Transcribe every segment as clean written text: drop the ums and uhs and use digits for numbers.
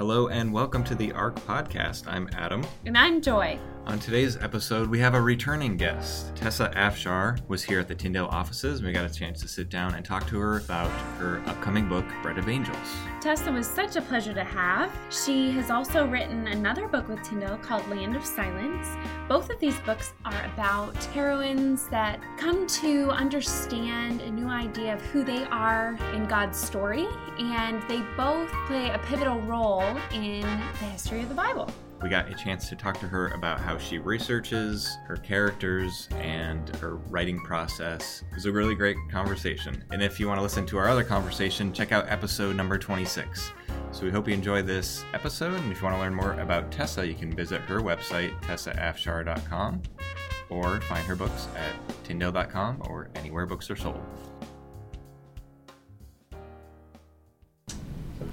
Hello and welcome to the ARC Podcast. I'm Adam. And I'm Joy. On today's episode, we have a returning guest. Tessa Afshar was here at the Tyndale offices, and we got a chance to sit down and talk to her about her upcoming book, Bread of Angels. Tessa was such a pleasure to have. She has also written another book with Tyndale called Land of Silence. Both of these books are about heroines that come to understand a new idea of who they are in God's story, and they both play a pivotal role in the history of the Bible. We got a chance to talk to her about how she researches her characters and her writing process. It was a really great conversation. And if you want to listen to our other conversation, check out episode number 26. So we hope you enjoy this episode. And if you want to learn more about Tessa, you can visit her website, tessaafshar.com, or find her books at tyndale.com or anywhere books are sold.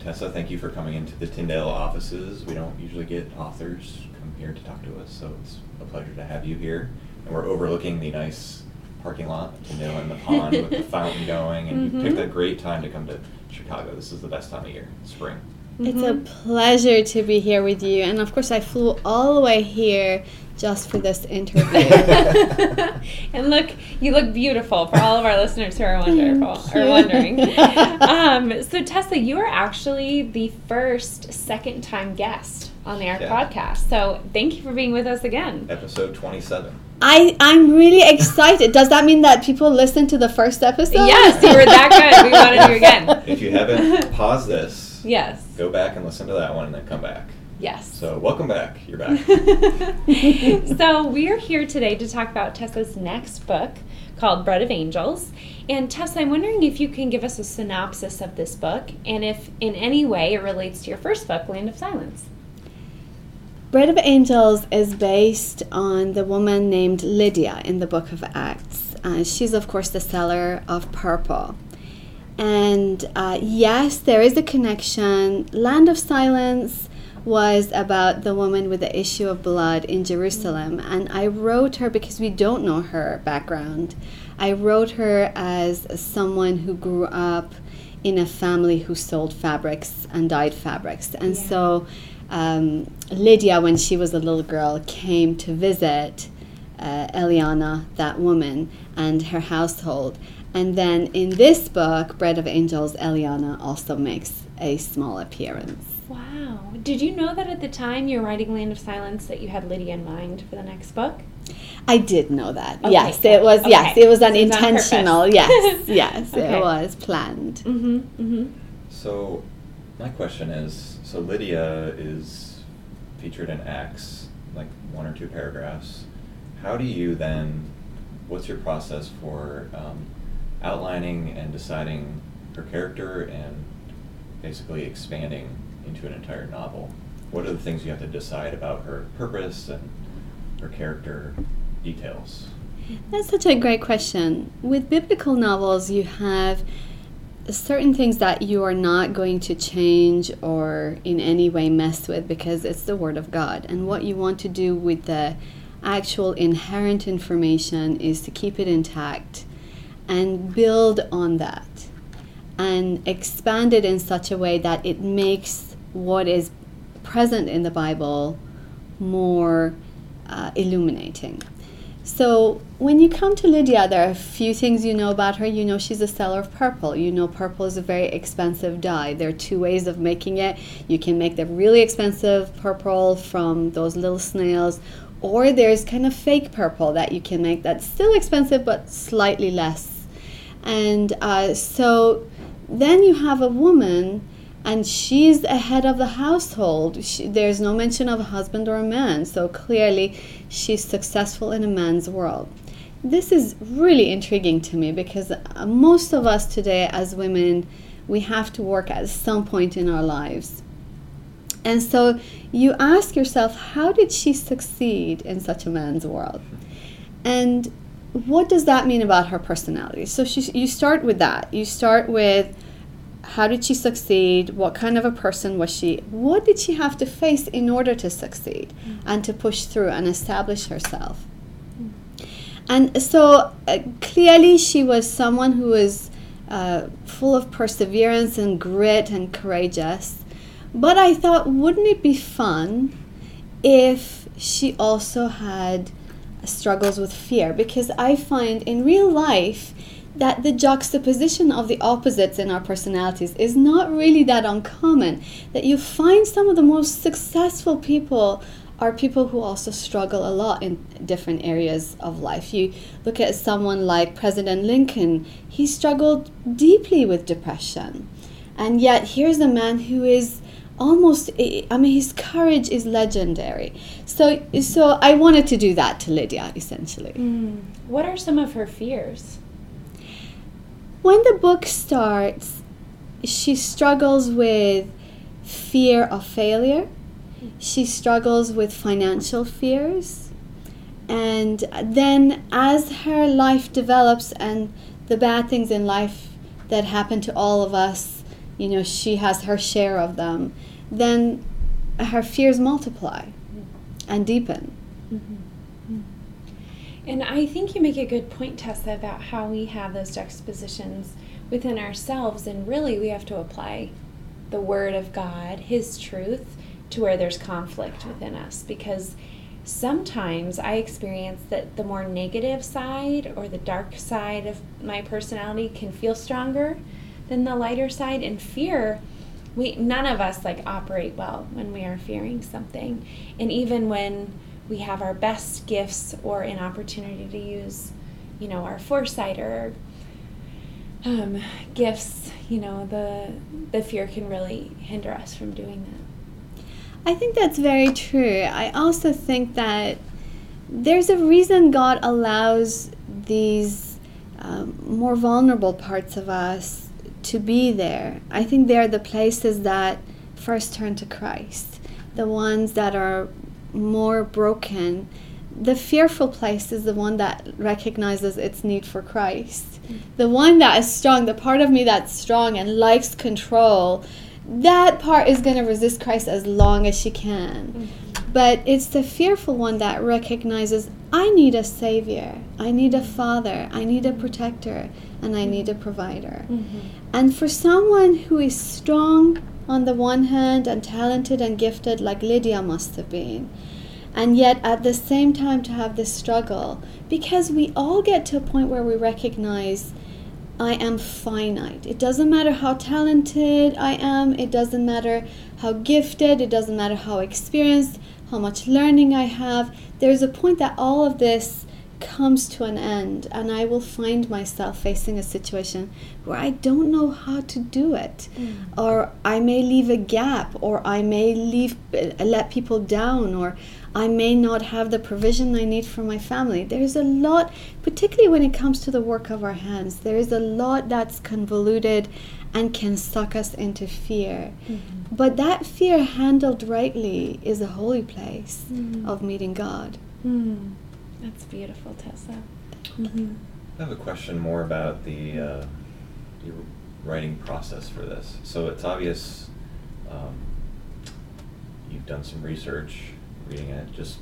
Tessa, thank you for coming into the Tyndale offices. We don't usually get authors come here to talk to us, so it's a pleasure to have you here. And we're overlooking the nice parking lot of Tyndale and the pond with the fountain going, and you picked a great time to come to Chicago. This is the best time of year, spring. It's a pleasure to be here with you, and of course I flew all the way here just for this interview. And look, you look beautiful for all of our listeners who are wondering. So Tessa, you are actually the second time guest on the ARC Podcast. So thank you for being with us again. Episode 27. I'm really excited. Does that mean that people listened to the first episode? Yes, you were that good. We wanted you again. If you haven't, pause this. Yes. Go back and listen to that one and then come back. Yes. So welcome back. You're back. So we are here today to talk about Tessa's next book called Bread of Angels. And Tessa, I'm wondering if you can give us a synopsis of this book and if in any way it relates to your first book, Land of Silence. Bread of Angels is based on the woman named Lydia in the Book of Acts. She's, of course, the seller of purple. And yes, there is a connection. Land of Silence was about the woman with the issue of blood in Jerusalem. And I wrote her because we don't know her background. I wrote her as someone who grew up in a family who sold fabrics and dyed fabrics. And so Lydia, when she was a little girl, came to visit Eliana, that woman, and her household. And then in this book, Bread of Angels, Eliana also makes a small appearance. Wow. Did you know that at the time you were writing Land of Silence that you had Lydia in mind for the next book? I did know that. Okay. Yes, it was. Okay. Yes, it was an intentional. Yes, okay. It was planned. So, my question is: so Lydia is featured in Acts, like one or two paragraphs. How do you then? What's your process for outlining and deciding her character and basically expanding into an entire novel? What are the things you have to decide about her purpose and her character details? That's such a great question. With biblical novels, you have certain things that you are not going to change or in any way mess with because it's the Word of God. And what you want to do with the actual inherent information is to keep it intact and build on that and expand it in such a way that it makes what is present in the Bible more illuminating. So when you come to Lydia, there are a few things you know about her. You know she's a seller of purple. You know purple is a very expensive dye. There are two ways of making it. You can make the really expensive purple from those little snails, or there's kind of fake purple that you can make that's still expensive but slightly less. And so then you have a woman, and she's the head of the household. There's no mention of a husband or a man, so clearly she's successful in a man's world. This is really intriguing to me because most of us today as women, we have to work at some point in our lives. And so you ask yourself, how did she succeed in such a man's world? And what does that mean about her personality? So you start with that. You start with, how did she succeed? What kind of a person was she? What did she have to face in order to succeed and to push through and establish herself? And so clearly she was someone who was full of perseverance and grit and courageous. But I thought, wouldn't it be fun if she also had struggles with fear? Because I find in real life that the juxtaposition of the opposites in our personalities is not really that uncommon. That you find some of the most successful people are people who also struggle a lot in different areas of life. You look at someone like President Lincoln. He struggled deeply with depression. And yet here's a man who is almost, I mean, his courage is legendary. So I wanted to do that to Lydia, essentially. What are some of her fears? When the book starts, she struggles with fear of failure. She struggles with financial fears. And then as her life develops and the bad things in life that happen to all of us, you know, she has her share of them, then her fears multiply and deepen. Mm-hmm. And I think you make a good point, Tessa, about how we have those juxtapositions within ourselves, and really we have to apply the Word of God, His truth, to where there's conflict within us. Because sometimes I experience that the more negative side or the dark side of my personality can feel stronger than the lighter side. And fear, none of us operate well when we are fearing something. And even when we have our best gifts or an opportunity to use, our foresight or gifts, the fear can really hinder us from doing that. I think that's very true. I also think that there's a reason God allows these more vulnerable parts of us to be there. I think they're the places that first turn to Christ, the ones that are more broken. The fearful place is the one that recognizes its need for Christ. The one that is strong, the part of me that's strong and likes control, that part is going to resist Christ as long as she can. But it's the fearful one that recognizes, I need a savior, I need a father, I need a protector, and I need a provider. And for someone who is strong on the one hand and talented and gifted like Lydia must have been, and yet at the same time to have this struggle, because we all get to a point where we recognize I am finite. It doesn't matter how talented I am, it doesn't matter how gifted, it doesn't matter how experienced, how much learning I have. There's a point that all of this comes to an end, and I will find myself facing a situation where I don't know how to do it, or I may leave a gap, or I may let people down, or I may not have the provision I need for my family. There's a lot, particularly when it comes to the work of our hands, there is a lot that's convoluted and can suck us into fear. But that fear handled rightly is a holy place of meeting God. That's beautiful, Tessa. I have a question more about the writing process for this. So it's obvious you've done some research, reading it, just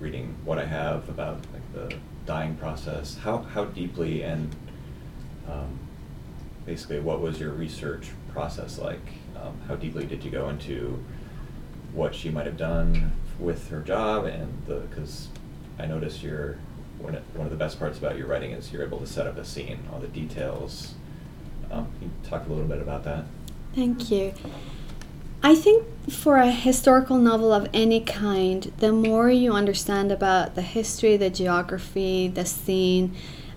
reading what I have about the dyeing process. How deeply and basically what was your research process like? How deeply did you go into what she might have done with her job? And because I notice one of the best parts about your writing is you're able to set up a scene, all the details. Can you talk a little bit about that? Thank you. I think for a historical novel of any kind, the more you understand about the history, the geography, the scene,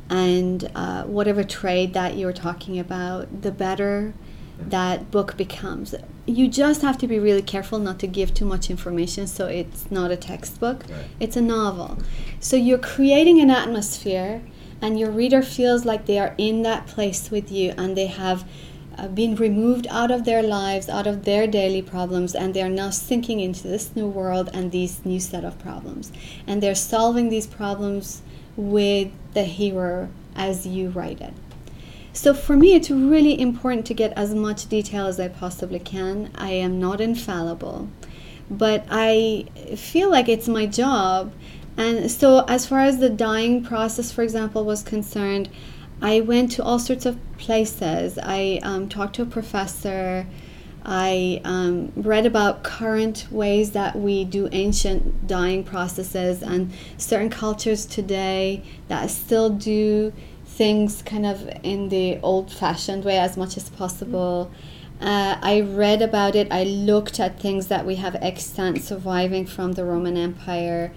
and whatever trade that you're talking about, the better that book becomes. You just have to be really careful not to give too much information, so it's not a textbook, right? It's a novel. So you're creating an atmosphere, and your reader feels like they are in that place with you, and they have been removed out of their lives, out of their daily problems, and they are now sinking into this new world and these new set of problems. And they're solving these problems with the hero as you write it. So for me, it's really important to get as much detail as I possibly can. I am not infallible, but I feel like it's my job. And so as far as the dyeing process, for example, was concerned, I went to all sorts of places. I talked to a professor. I read about current ways that we do ancient dyeing processes and certain cultures today that still do things kind of in the old-fashioned way as much as possible. I read about it. I looked at things that we have extant surviving from the Roman Empire.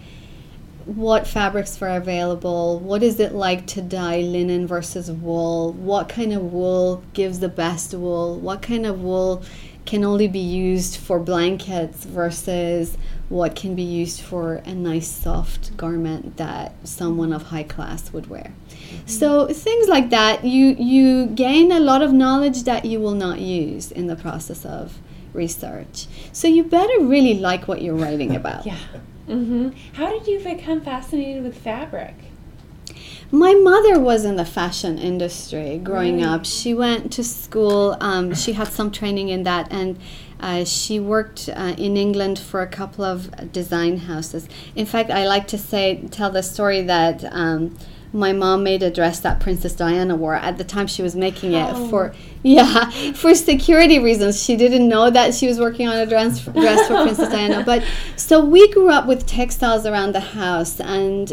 What fabrics were available? What is it like to dye linen versus wool? What kind of wool gives the best wool? What kind of wool can only be used for blankets versus what can be used for a nice soft garment that someone of high class would wear? Mm-hmm. So things like that, you gain a lot of knowledge that you will not use in the process of research. So you better really like what you're writing about. Yeah. Mm-hmm. How did you become fascinated with fabric? My mother was in the fashion industry growing up. She went to school. She had some training in that, and she worked in England for a couple of design houses. In fact, I like to tell the story that my mom made a dress that Princess Diana wore at the time she was making it for security reasons. She didn't know that she was working on a dress for Princess Diana. But so we grew up with textiles around the house, and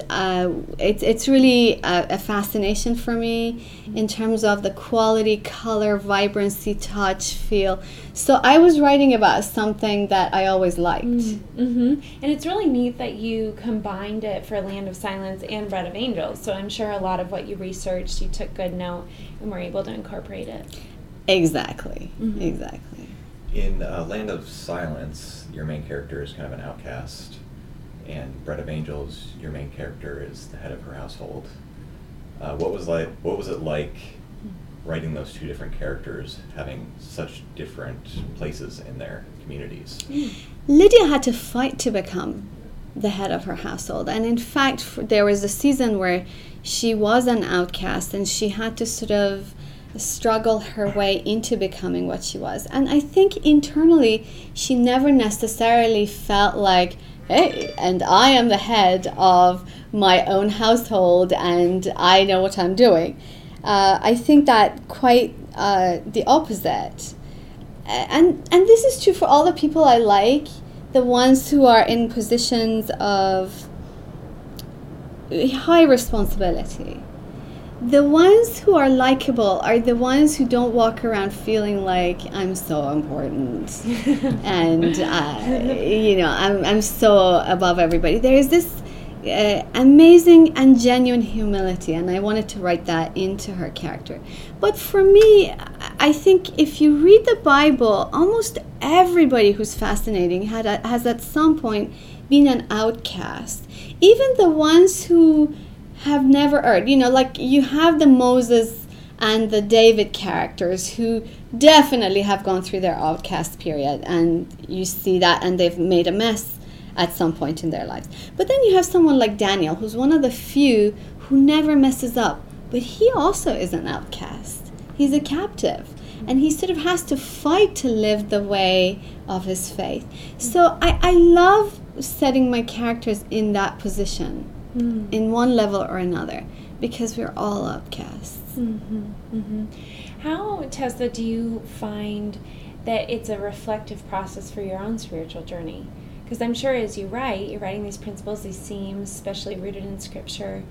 it's really a fascination for me in terms of the quality, color, vibrancy, touch, feel. So I was writing about something that I always liked. Mm-hmm. And it's really neat that you combined it for Land of Silence and Bread of Angels. So I'm sure a lot of what you researched, you took good note and were able to incorporate it. Exactly. Mm-hmm. Exactly. In Land of Silence, your main character is kind of an outcast. And Bread of Angels, your main character is the head of her household. What was it like writing those two different characters, having such different places in their communities? Lydia had to fight to become the head of her household. And in fact, there was a season where she was an outcast and she had to sort of struggle her way into becoming what she was. And I think internally, she never necessarily felt like, hey, and I am the head of my own household and I know what I'm doing. I think that quite the opposite. And this is true for all the people I like. The ones who are in positions of high responsibility. The ones who are likable are the ones who don't walk around feeling like I'm so important and I'm so above everybody. There is this amazing and genuine humility, and I wanted to write that into her character. But for me, I think if you read the Bible, almost everybody who's fascinating has at some point been an outcast. Even the ones who have never erred. Like you have the Moses and the David characters who definitely have gone through their outcast period, and you see that, and they've made a mess at some point in their lives. But then you have someone like Daniel, who's one of the few who never messes up, but he also is an outcast. He's a captive. And he sort of has to fight to live the way of his faith. So I love setting my characters in that position, in one level or another, because we're all outcasts. Mm-hmm. Mm-hmm. How, Tessa, do you find that it's a reflective process for your own spiritual journey? Because I'm sure as you write, you're writing these principles, these themes, especially rooted in Scripture.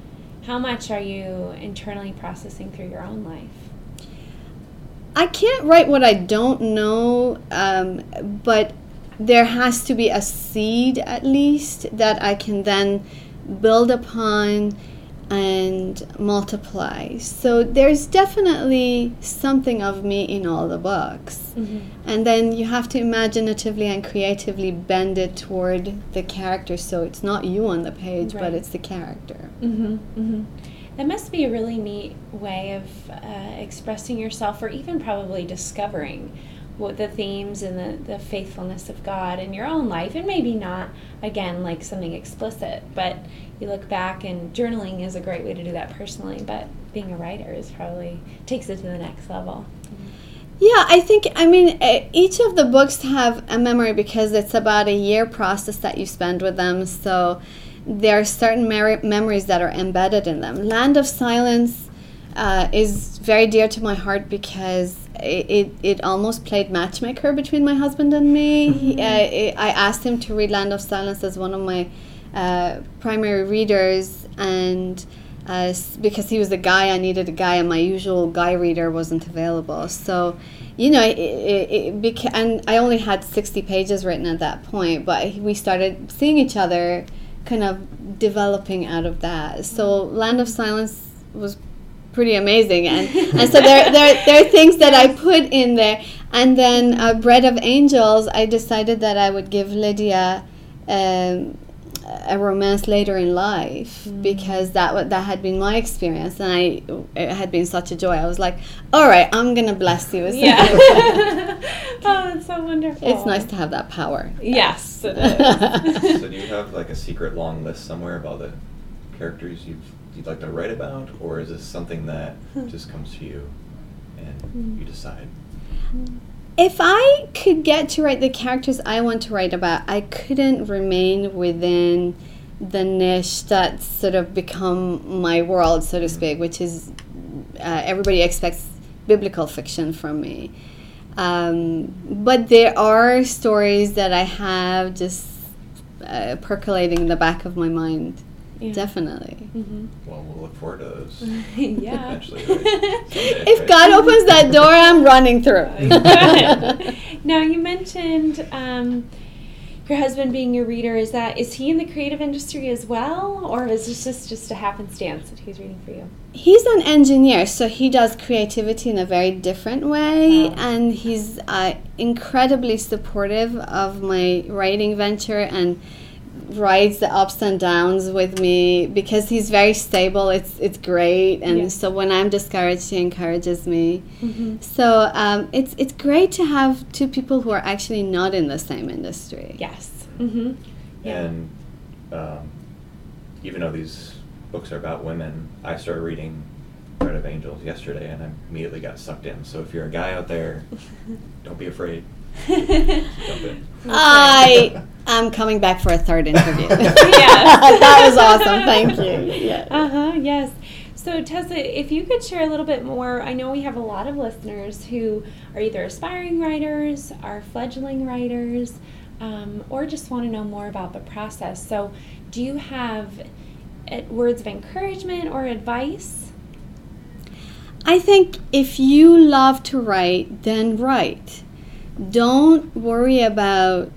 How much are you internally processing through your own life? I can't write what I don't know, but there has to be a seed, at least, that I can then build upon and multiply. So there's definitely something of me in all the books. Mm-hmm. And then you have to imaginatively and creatively bend it toward the character, so it's not you on the page, but it's the character. Mm-hmm. Mm-hmm. That must be a really neat way of expressing yourself, or even probably discovering what the themes and the faithfulness of God in your own life. And maybe not, again, like something explicit, but you look back, and journaling is a great way to do that personally, but being a writer is probably takes it to the next level. Yeah, each of the books have a memory because it's about a year process that you spend with them, so there are certain memories that are embedded in them. Land of Silence is very dear to my heart because it almost played matchmaker between my husband and me. I asked him to read Land of Silence as one of my primary readers, and because he was a guy, I needed a guy, and my usual guy reader wasn't available. So, you know, and I only had 60 pages written at that point, but we started seeing each other kind of developing out of that. So Land of Silence was pretty amazing, and so there are things that I put in there. And then Bread of Angels, I decided that I would give Lydia a romance later in life, because that had been my experience, and it had been such a joy. I was like, all right, I'm going to bless you with something. Yeah. Oh, that's so wonderful. It's nice to have that power. Yes, it is. So do you have like a secret long list somewhere of all the characters you'd like to write about, or is this something that just comes to you and you decide? If I could get to write the characters I want to write about, I couldn't remain within the niche that's sort of become my world, so to speak, which is everybody expects biblical fiction from me. But there are stories that I have just percolating in the back of my mind. Yeah. Definitely. Mm-hmm. Well, we'll look forward to those. Yeah. Eventually, right? Someday, if right? God opens that door, I'm running through. Now, you mentioned your husband being your reader. Is he in the creative industry as well, or is this just a happenstance that he's reading for you? He's an engineer, so he does creativity in a very different way, and he's incredibly supportive of my writing venture and rides the ups and downs with me, because he's very stable. It's great, and so when I'm discouraged, he encourages me. Mm-hmm. So it's great to have two people who are actually not in the same industry. Yes. Mm-hmm. Yeah. And even though these books are about women, I started reading Bread of Angels yesterday, and I immediately got sucked in. So if you're a guy out there, don't be afraid. Jump in. I'm coming back for a third interview. That was awesome. Thank you. Yeah. Yes. So Tessa, if you could share a little bit more. I know we have a lot of listeners who are either aspiring writers, are fledgling writers, or just want to know more about the process. So do you have words of encouragement or advice? I think if you love to write, then write. Don't worry about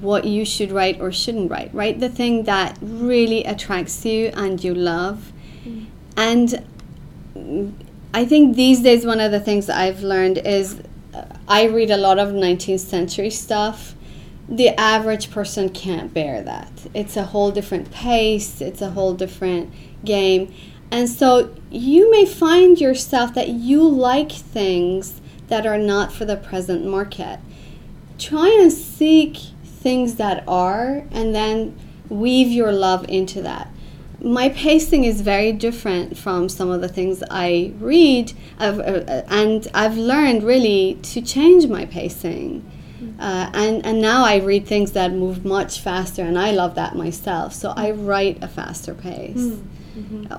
what you should write or shouldn't write. Write the thing that really attracts you and you love. Mm. And I think these days one of the things I've learned is I read a lot of 19th century stuff. The average person can't bear that. It's a whole different pace. It's a whole different game. And so you may find yourself that you like things that are not for the present market. Try and seek things that are, and then weave your love into that. My pacing is very different from some of the things I read, and I've learned really to change my pacing. And now I read things that move much faster, and I love that myself. So I write a faster pace,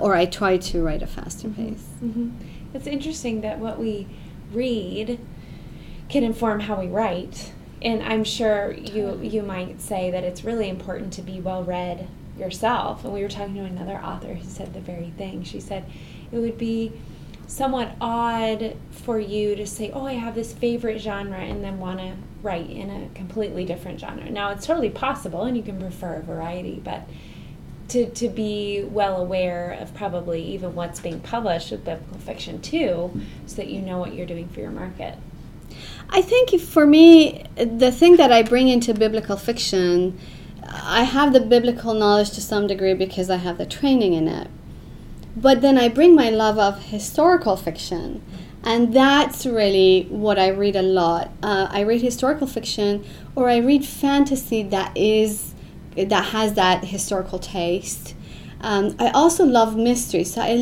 or I try to write a faster pace. Mm-hmm. It's interesting that what we read can inform how we write. And I'm sure you might say that it's really important to be well-read yourself. And we were talking to another author who said the very thing. She said it would be somewhat odd for you to say, I have this favorite genre, and then want to write in a completely different genre. Now, it's totally possible, and you can prefer a variety, but to be well aware of probably even what's being published with biblical fiction, too, so that you know what you're doing for your market. I think for me, the thing that I bring into biblical fiction, I have the biblical knowledge to some degree because I have the training in it. But then I bring my love of historical fiction, and that's really what I read a lot. I read historical fiction, or I read fantasy that has that historical taste. I also love mystery, so I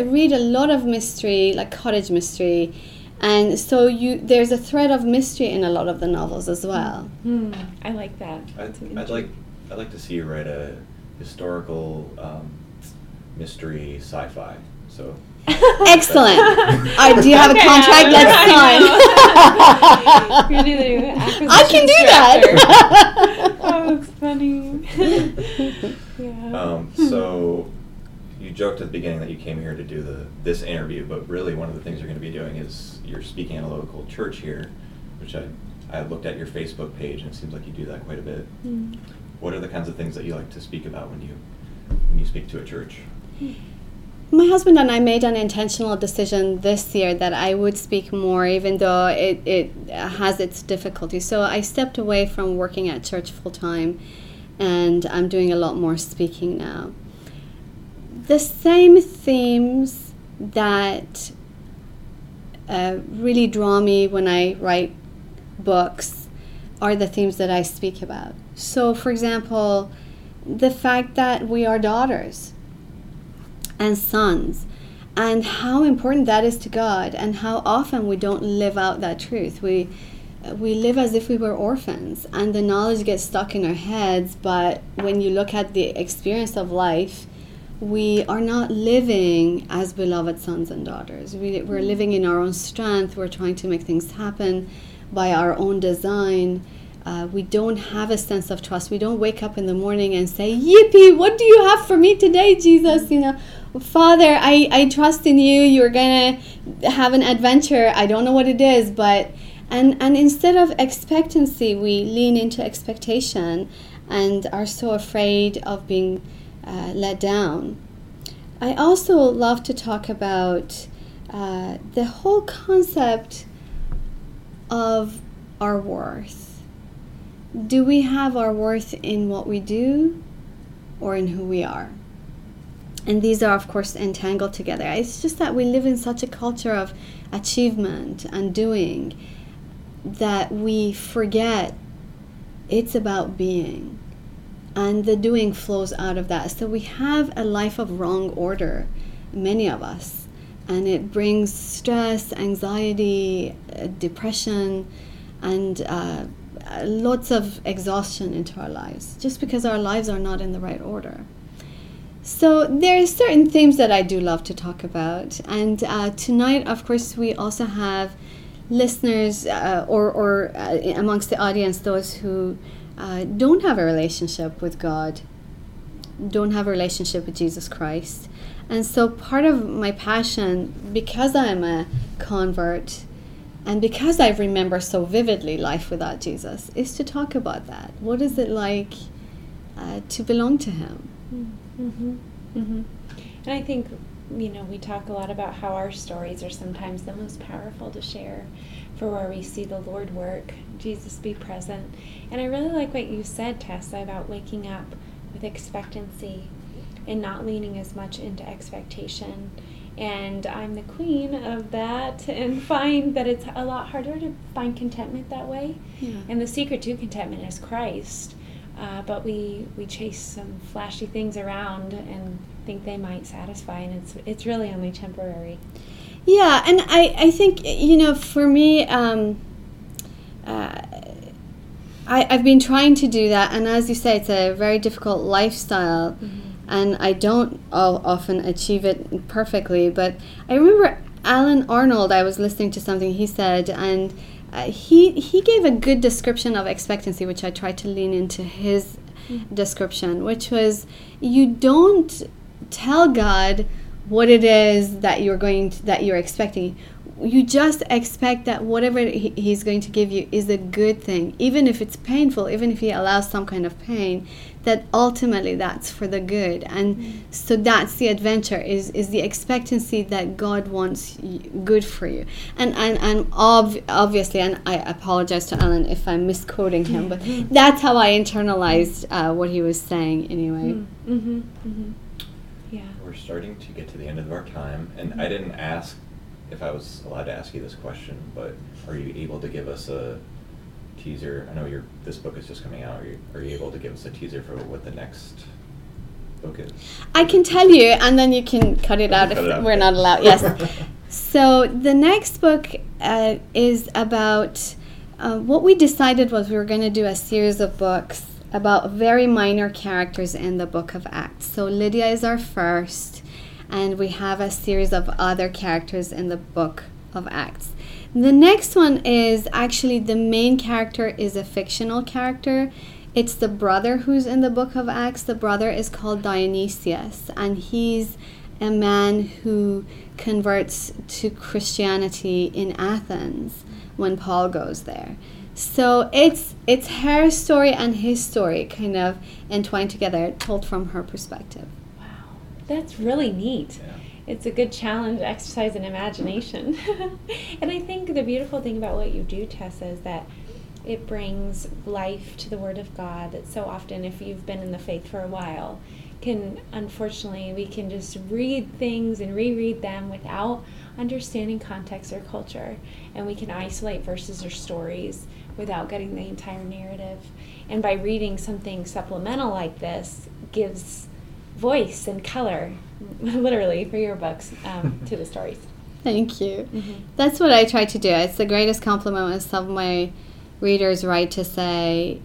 read a lot of mystery, like cottage mystery. And so there's a thread of mystery in a lot of the novels as well. I like that. I'd like to see you write a historical mystery sci-fi. So Excellent. All right, do you have a contract? Let's sign. I can do that. Oh, it's funny. Yeah. So you joked at the beginning that you came here to do this interview, but really one of the things you're going to be doing is you're speaking at a local church here, which I looked at your Facebook page, and it seems like you do that quite a bit. Mm. What are the kinds of things that you like to speak about when you speak to a church? My husband and I made an intentional decision this year that I would speak more, even though it has its difficulties. So I stepped away from working at church full-time, and I'm doing a lot more speaking now. The same themes that really draw me when I write books are the themes that I speak about. So, for example, the fact that we are daughters and sons, and how important that is to God, and how often we don't live out that truth. We live as if we were orphans, and the knowledge gets stuck in our heads, but when you look at the experience of life, we are not living as beloved sons and daughters. We're living in our own strength. We're trying to make things happen by our own design. We don't have a sense of trust. We don't wake up in the morning and say, yippee, what do you have for me today, Jesus? You know, Father, I trust in you. You're going to have an adventure. I don't know what it is, but... And instead of expectancy, we lean into expectation and are so afraid of being let down. I also love to talk about the whole concept of our worth. Do we have our worth in what we do or in who we are? And these are, of course, entangled together. It's just that we live in such a culture of achievement and doing that we forget it's about being. And the doing flows out of that. So we have a life of wrong order, many of us. And it brings stress, anxiety, depression, and... lots of exhaustion into our lives, just because our lives are not in the right order. So there are certain themes that I do love to talk about. And tonight, of course, we also have listeners or amongst the audience, those who don't have a relationship with God, don't have a relationship with Jesus Christ. And so part of my passion, because I'm a convert, and because I remember so vividly life without Jesus, is to talk about that. What is it like to belong to him? Mm-hmm. Mm-hmm. And I think, you know, we talk a lot about how our stories are sometimes the most powerful to share, for where we see the Lord work, Jesus be present. And I really like what you said, Tessa, about waking up with expectancy and not leaning as much into expectation. And I'm the queen of that, and find that it's a lot harder to find contentment that way. Yeah. And the secret to contentment is Christ. But we chase some flashy things around and think they might satisfy, and it's really only temporary. Yeah, and I think, you know, for me, I've been trying to do that, and as you say, it's a very difficult lifestyle. Mm-hmm. And I don't often achieve it perfectly, but I remember Alan Arnold, I was listening to something he said, and he gave a good description of expectancy, which I tried to lean into his description, which was, you don't tell God what it is that that you're expecting. You just expect that whatever he's going to give you is a good thing, even if it's painful, even if he allows some kind of pain, that ultimately that's for the good. And so that's the adventure, is the expectancy that God wants good for you. And obviously, and I apologize to Alan if I'm misquoting him, but that's how I internalized what he was saying anyway. Mm-hmm. Mm-hmm. Yeah. We're starting to get to the end of our time, and I didn't ask if I was allowed to ask you this question, but are you able to give us a teaser? I know this book is just coming out. Are you able to give us a teaser for what the next book is? I can tell you, and then you can cut it out if we're not allowed. Yes. So the next book is about what we decided was we were going to do a series of books about very minor characters in the Book of Acts. So Lydia is our first. and we have a series of other characters in the Book of Acts. The next one is actually the main character is a fictional character. It's the brother who's in the Book of Acts. The brother is called Dionysius, and he's a man who converts to Christianity in Athens when Paul goes there. So it's her story and his story kind of entwined together, told from her perspective. Wow, that's really neat. Yeah. It's a good challenge, exercise in imagination. And I think the beautiful thing about what you do, Tessa, is that it brings life to the Word of God that so often, if you've been in the faith for a while, can, unfortunately, we can just read things and reread them without understanding context or culture, and we can isolate verses or stories without getting the entire narrative. And by reading something supplemental like this, gives voice and color, literally, for your books, to the stories. Thank you. Mm-hmm. That's what I try to do. It's the greatest compliment when some of my readers write to say,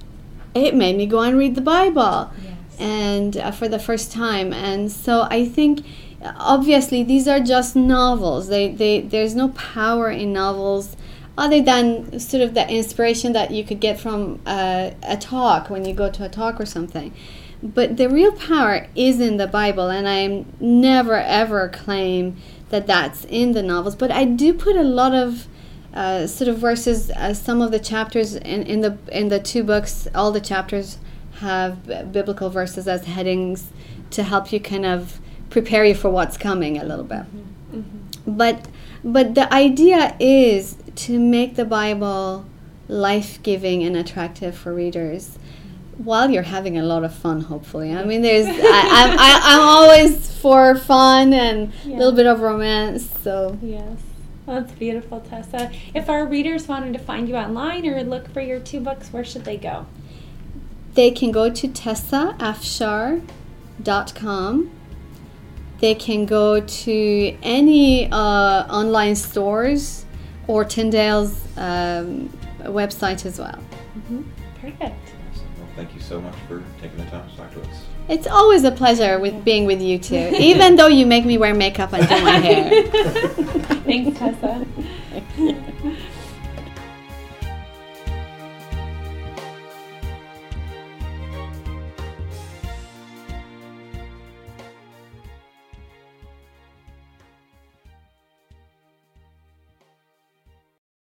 it made me go and read the Bible. Yeah. And for the first time. And so I think, obviously, these are just novels. There's no power in novels other than sort of the inspiration that you could get from a talk, when you go to a talk or something. But the real power is in the Bible, and I never, ever claim that that's in the novels. But I do put a lot of sort of verses, some of the chapters in the two books, all the chapters have biblical verses as headings to help you kind of prepare you for what's coming a little bit. Mm-hmm. Mm-hmm. But the idea is to make the Bible life-giving and attractive for readers while you're having a lot of fun, hopefully. I mean, there's I'm always for fun and a little bit of romance, so... Yes. Well, that's beautiful, Tessa. If our readers wanted to find you online or look for your two books, where should they go? They can go to tessaafshar.com. They can go to any online stores or Tyndale's website as well. Mm-hmm. Perfect. Well, thank you so much for taking the time to talk to us. It's always a pleasure being with you two, even though you make me wear makeup and do my hair. Thanks, Tessa.